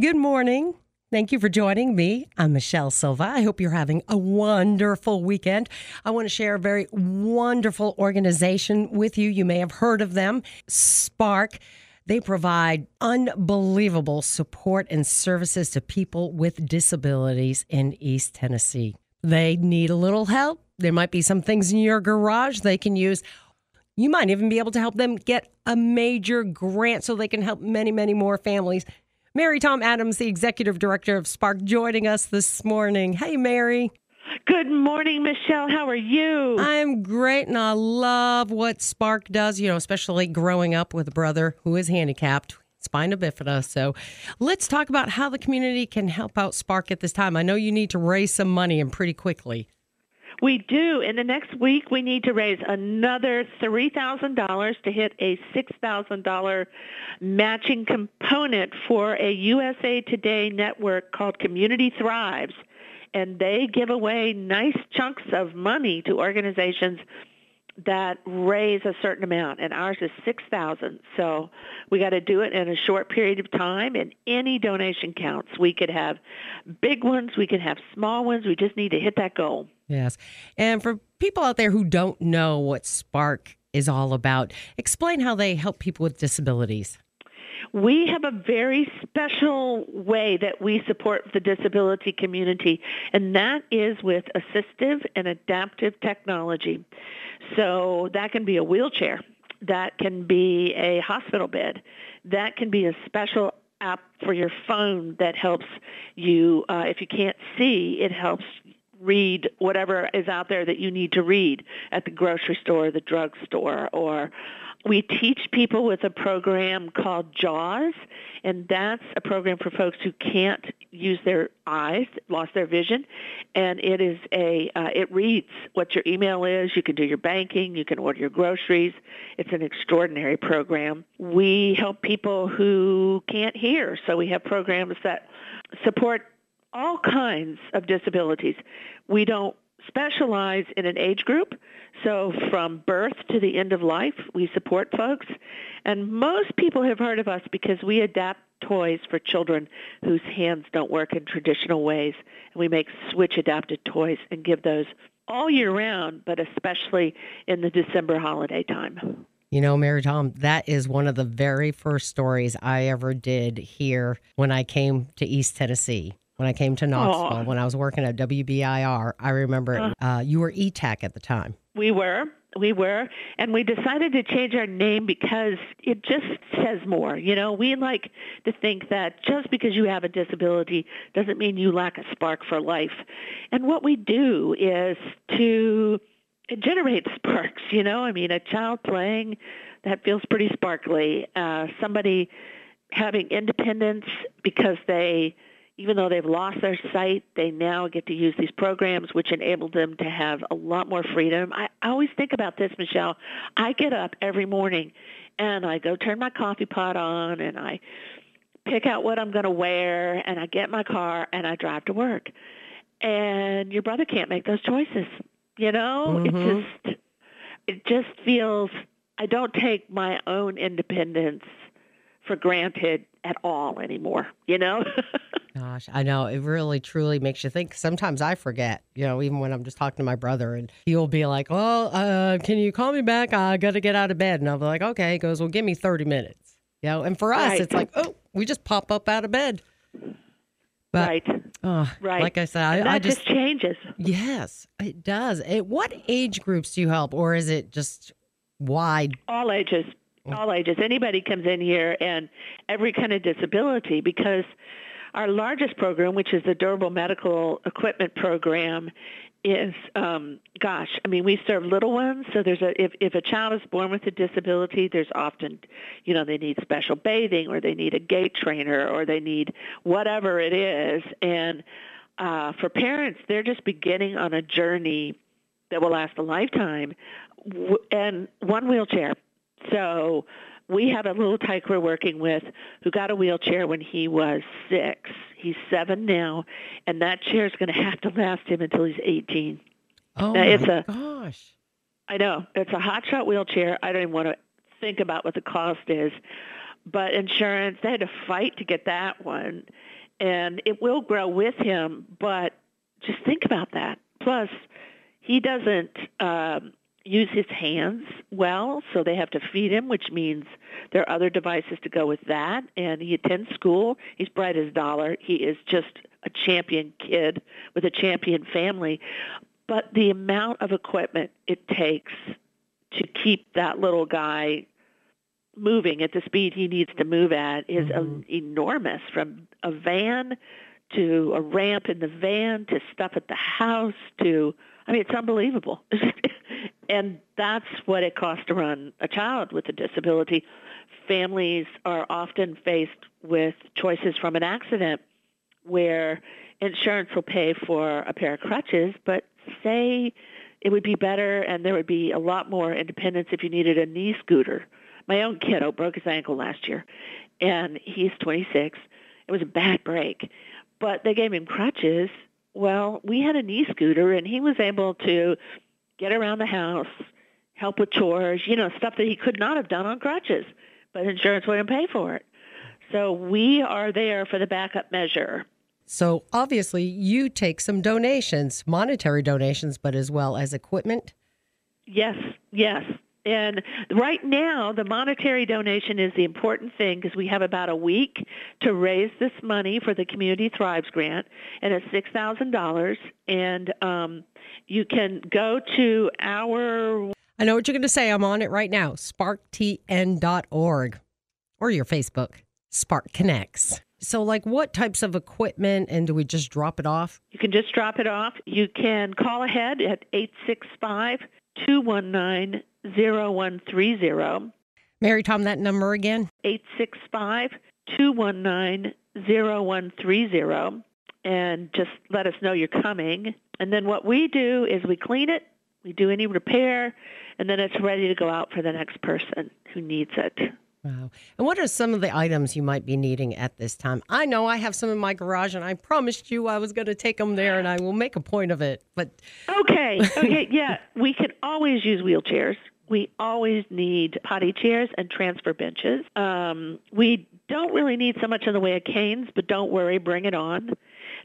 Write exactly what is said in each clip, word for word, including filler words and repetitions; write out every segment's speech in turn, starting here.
Good morning. Thank you for joining me. I'm Michelle Silva. I hope you're having a wonderful weekend. I want to share a very wonderful organization with you. You may have heard of them, Spark. They provide unbelievable support and services to people with disabilities in East Tennessee. They need a little help. There might be some things in your garage they can use. You might even be able to help them get a major grant so they can help many, many more families. Mary Tom Adams, the Executive Director of Spark, joining us this morning. Hey, Mary. Good morning, Michelle. How are you? I'm great, and I love what Spark does, you know, especially growing up with a brother who is handicapped, spina bifida. So let's talk about how the community can help out Spark at this time. I know you need to raise some money and pretty quickly. We do. In the next week, we need to raise another three thousand dollars to hit a six thousand dollars matching component for a U S A Today network called Community Thrives. And they give away nice chunks of money to organizations that raise a certain amount, and ours is six thousand dollars. So we got to do it in a short period of time, and any donation counts. We could have big ones. We could have small ones. We just need to hit that goal. Yes. And for people out there who don't know what Spark is all about, explain how they help people with disabilities. We have a very special way that we support the disability community, and that is with assistive and adaptive technology. So that can be a wheelchair, that can be a hospital bed, that can be a special app for your phone that helps you, uh, if you can't see, it helps read whatever is out there that you need to read at the grocery store, the drugstore, or we teach people with a program called JAWS, and that's a program for folks who can't use their eyes, lost their vision, and it is a uh, it reads what your email is. You can do your banking, you can order your groceries. It's an extraordinary program. We help people who can't hear, so we have programs that support all kinds of disabilities. We don't specialize in an age group, so from birth to the end of life, we support folks. And most people have heard of us because we adapt toys for children whose hands don't work in traditional ways. And we make switch-adapted toys and give those all year round, but especially in the December holiday time. You know, Mary Tom, that is one of the very first stories I ever did here when I came to East Tennessee. When I came to Knoxville, Aww. when I was working at W B I R, I remember uh, you were E TAC at the time. We were. We were. And we decided to change our name because it just says more. You know, we like to think that just because you have a disability doesn't mean you lack a spark for life. And what we do is to generate sparks, you know. I mean, a child playing, that feels pretty sparkly. Uh, somebody having independence because they... Even though they've lost their sight, they now get to use these programs, which enable them to have a lot more freedom. I always think about this, Michelle. I get up every morning, and I go turn my coffee pot on, and I pick out what I'm going to wear, and I get in my car, and I drive to work. And your brother can't make those choices. You know, mm-hmm. it just it just feels I don't take my own independence for granted at all anymore, you know? Gosh, I know. It really, truly makes you think. Sometimes I forget, you know, even when I'm just talking to my brother, and he'll be like, well, uh, can you call me back? I got to get out of bed. And I'll be like, okay. He goes, well, give me thirty minutes. You know, and for us, right. It's like, oh, we just pop up out of bed. But, right. Oh, right. Like I said, I, that I just, just changes. Yes, it does. It, what age groups do you help? Or is it just wide? All ages. All ages. Anybody comes in here, and every kind of disability, because our largest program, which is the Durable Medical Equipment Program, is, um, gosh, I mean, we serve little ones. So there's a if, if a child is born with a disability, there's often, you know, they need special bathing, or they need a gait trainer, or they need whatever it is. And uh, for parents, they're just beginning on a journey that will last a lifetime, and one wheelchair. So we have a little tyke we're working with who got a wheelchair when he was six. He's seven now, and that chair is going to have to last him until he's eighteen. Oh, now, my it's a, gosh. I know. It's a hotshot wheelchair. I don't even want to think about what the cost is. But insurance, they had to fight to get that one. and it will grow with him, but just think about that. Plus, he doesn't um, use his hands well, so they have to feed him, which means there are other devices to go with that. And he attends school. He's bright as a dollar. He is just a champion kid with a champion family. But the amount of equipment it takes to keep that little guy moving at the speed he needs to move at is mm-hmm. enormous, from a van to a ramp in the van to stuff at the house to, I mean, it's unbelievable. And that's what it costs to run a child with a disability. Families are often faced with choices from an accident where insurance will pay for a pair of crutches, but say it would be better and there would be a lot more independence if you needed a knee scooter. My own kiddo broke his ankle last year, and he's twenty-six. It was a bad break, but they gave him crutches. Well, we had a knee scooter, and he was able to get around the house, help with chores, you know, stuff that he could not have done on crutches, but insurance wouldn't pay for it. So we are there for the backup measure. So obviously you take some donations, monetary donations, but as well as equipment? Yes, yes. And right now, the monetary donation is the important thing because we have about a week to raise this money for the Community Thrives grant, and it's six thousand dollars. And um, you can go to our... I know what you're going to say. I'm on it right now. Spark T N dot org or your Facebook, Spark Connects. So, like, what types of equipment, and do we just drop it off? You can just drop it off. You can call ahead at eight six five, two one nine, zero one three zero. Mary Tom, that number again? eight six five, two one nine, zero one three zero. And just let us know you're coming. And then what we do is we clean it, we do any repair, and then it's ready to go out for the next person who needs it. Wow. And what are some of the items you might be needing at this time? I know I have some in my garage, and I promised you I was going to take them there, and I will make a point of it. But okay. Okay. Yeah. We can always use wheelchairs. We always need potty chairs and transfer benches. Um, we don't really need so much in the way of canes, but don't worry. Bring it on.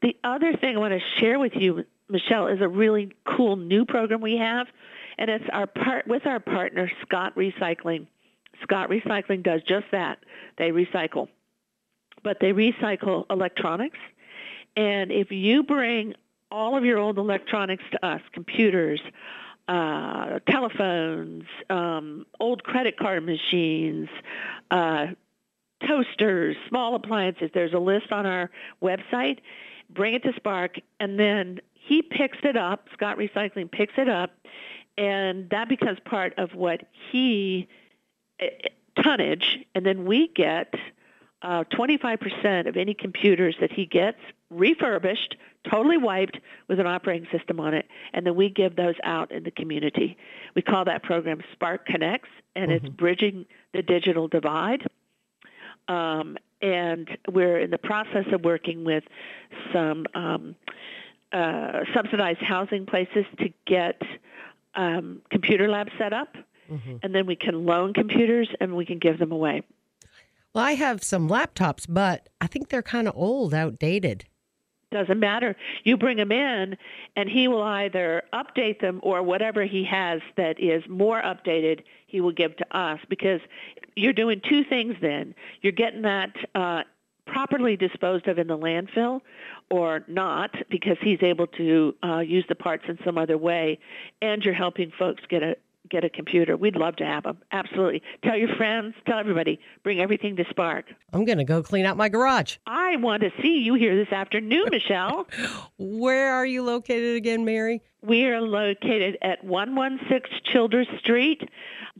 The other thing I want to share with you, Michelle, is a really cool new program we have, and it's our part with our partner, Scott Recycling. Scott Recycling does just that. They recycle. But they recycle electronics. And if you bring all of your old electronics to us, computers, uh, telephones, um, old credit card machines, uh, toasters, small appliances, there's a list on our website, bring it to Spark, and then he picks it up, Scott Recycling picks it up, and that becomes part of what he tonnage, and then we get uh, twenty-five percent of any computers that he gets refurbished, totally wiped with an operating system on it, and then we give those out in the community. We call that program Spark Connects, and mm-hmm. it's bridging the digital divide. Um, and we're in the process of working with some um, uh, subsidized housing places to get um, computer labs set up. Mm-hmm. And then we can loan computers and we can give them away. Well, I have some laptops, but I think they're kind of old, outdated. Doesn't matter. You bring them in and he will either update them or whatever he has that is more updated, he will give to us, because you're doing two things then. You're getting that uh, properly disposed of in the landfill or not, because he's able to uh, use the parts in some other way, and you're helping folks get a Get a computer. We'd love to have them. Absolutely. Tell your friends. Tell everybody. Bring everything to Spark. I'm going to go clean out my garage. I want to see you here this afternoon, Michelle. Where are you located again, Mary? We are located at one one six Childers Street,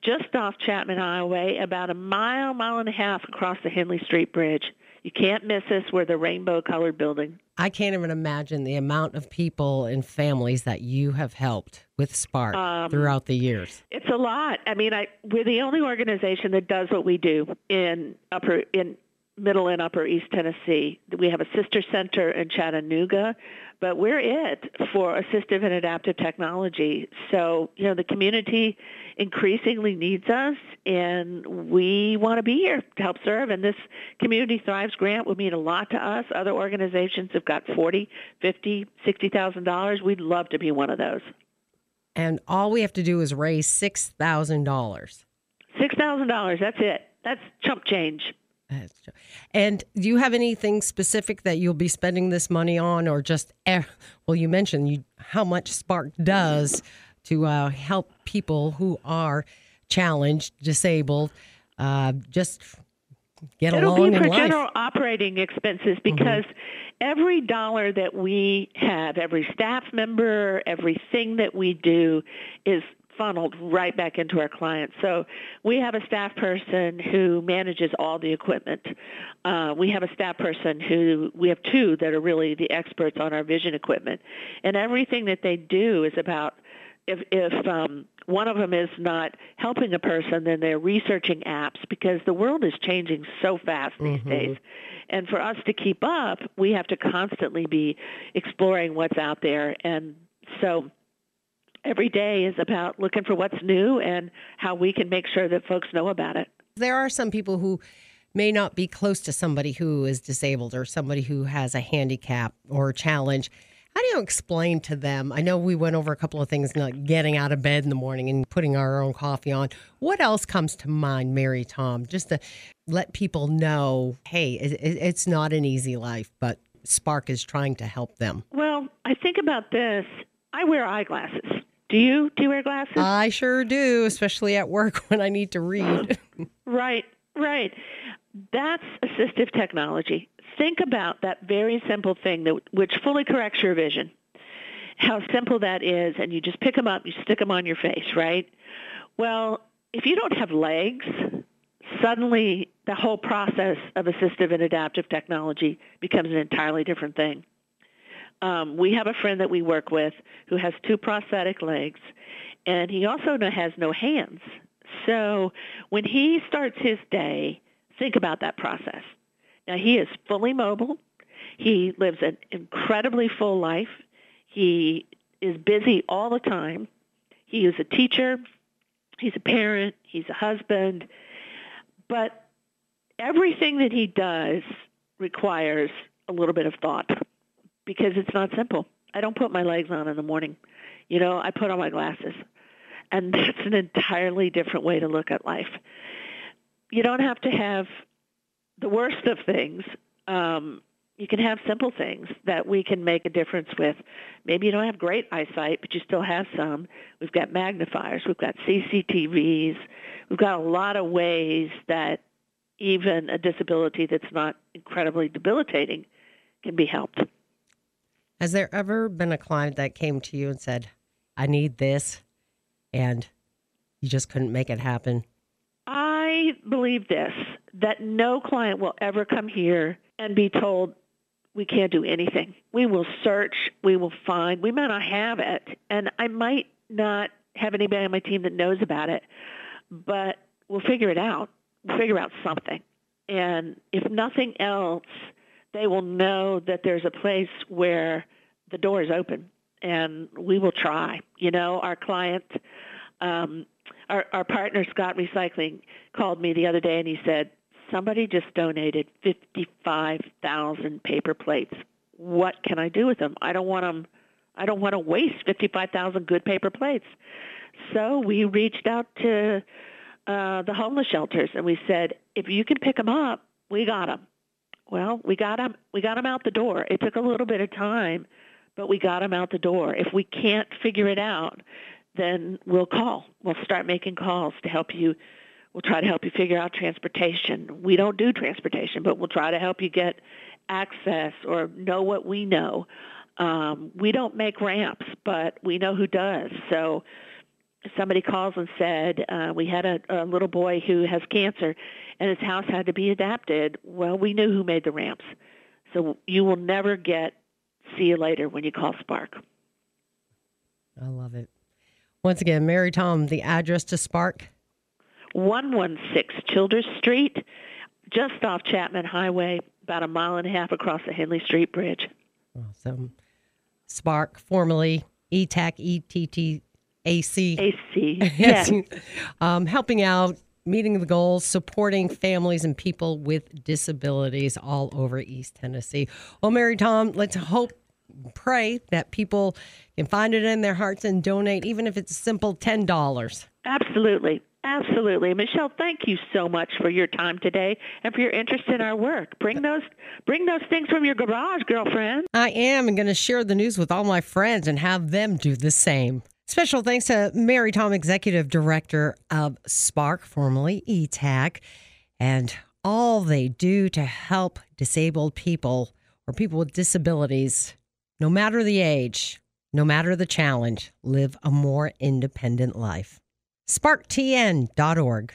just off Chapman Highway, about a mile, mile and a half across the Henley Street Bridge. You can't miss us. We're the rainbow-colored building. I can't even imagine the amount of people and families that you have helped with Spark um, throughout the years. It's a lot. I mean, I, we're the only organization that does what we do in upper in Middle and Upper East Tennessee. We have a sister center in Chattanooga, but we're it for assistive and adaptive technology. So, you know, the community increasingly needs us, and we want to be here to help serve. And this Community Thrives grant will mean a lot to us. Other organizations have got forty thousand dollars, fifty thousand dollars, sixty thousand dollars. We'd love to be one of those. And all we have to do is raise six thousand dollars. six thousand dollars, that's it. That's chump change. And do you have anything specific that you'll be spending this money on, or just, well, you mentioned you, how much Spark does to uh, help people who are challenged, disabled, uh, just get It'll along in life? It'll be for general operating expenses, because mm-hmm. every dollar that we have, every staff member, everything that we do is funneled right back into our clients. So we have a staff person who manages all the equipment. Uh, we have a staff person who, we have two that are really the experts on our vision equipment. And everything that they do is about, if, if um, one of them is not helping a person, then they're researching apps, because the world is changing so fast these mm-hmm. days. And for us to keep up, we have to constantly be exploring what's out there. And so every day is about looking for what's new and how we can make sure that folks know about it. There are some people who may not be close to somebody who is disabled or somebody who has a handicap or a challenge. How do you explain to them? I know we went over a couple of things, like getting out of bed in the morning and putting our own coffee on. What else comes to mind, Mary Tom, just to let people know, hey, it's not an easy life, but Spark is trying to help them? Well, I think about this. I wear eyeglasses. Do you? Do you wear glasses? I sure do, especially at work when I need to read. Right, right. That's assistive technology. Think about that very simple thing that which fully corrects your vision, how simple that is, and you just pick them up, you stick them on your face, right? Well, if you don't have legs, suddenly the whole process of assistive and adaptive technology becomes an entirely different thing. Um, we have a friend that we work with who has two prosthetic legs, and he also has no hands. So when he starts his day, think about that process. Now, he is fully mobile. He lives an incredibly full life. He is busy all the time. He is a teacher. He's a parent. He's a husband. But everything that he does requires a little bit of thought, because it's not simple. I don't put my legs on in the morning. You know, I put on my glasses. And that's an entirely different way to look at life. You don't have to have the worst of things. Um, you can have simple things that we can make a difference with. Maybe you don't have great eyesight, but you still have some. We've got magnifiers. We've got C C T Vs. We've got a lot of ways that even a disability that's not incredibly debilitating can be helped. Has there ever been a client that came to you and said, I need this, and you just couldn't make it happen? I believe this, that no client will ever come here and be told, we can't do anything. We will search, we will find, we might not have it, and I might not have anybody on my team that knows about it, but we'll figure it out. We'll figure out something. And if nothing else, they will know that there's a place where the door is open, and we will try. You know, our client, um, our, our partner, Scott Recycling, called me the other day, and he said, somebody just donated fifty-five thousand paper plates. What can I do with them? I don't want them. I don't want to waste fifty-five thousand good paper plates. So we reached out to uh, the homeless shelters, and we said, if you can pick them up, we got them. Well, we got them, we got them out the door. It took a little bit of time, but we got them out the door. If we can't figure it out, then we'll call. We'll start making calls to help you. We'll try to help you figure out transportation. We don't do transportation, but we'll try to help you get access or know what we know. Um, we don't make ramps, but we know who does. So somebody calls and said, uh, we had a, a little boy who has cancer, and his house had to be adapted. Well, we knew who made the ramps. So you will never get see you later when you call Spark. I love it. Once again, Mary Tom, the address to Spark? one sixteen Childers Street, just off Chapman Highway, about a mile and a half across the Henley Street Bridge. Awesome. Spark, formerly E T A C, E T T A C. A C, yes. um, helping out, meeting the goals, supporting families and people with disabilities all over East Tennessee. Well, Mary Tom, let's hope, pray that people can find it in their hearts and donate, even if it's a simple ten dollars. Absolutely. Absolutely. Michelle, thank you so much for your time today and for your interest in our work. Bring those bring those things from your garage, girlfriend. I am, and going to share the news with all my friends and have them do the same. Special thanks to Mary Tom, Executive Director of Spark, formerly E T A C, and all they do to help disabled people or people with disabilities, no matter the age, no matter the challenge, live a more independent life. Spark T N dot org.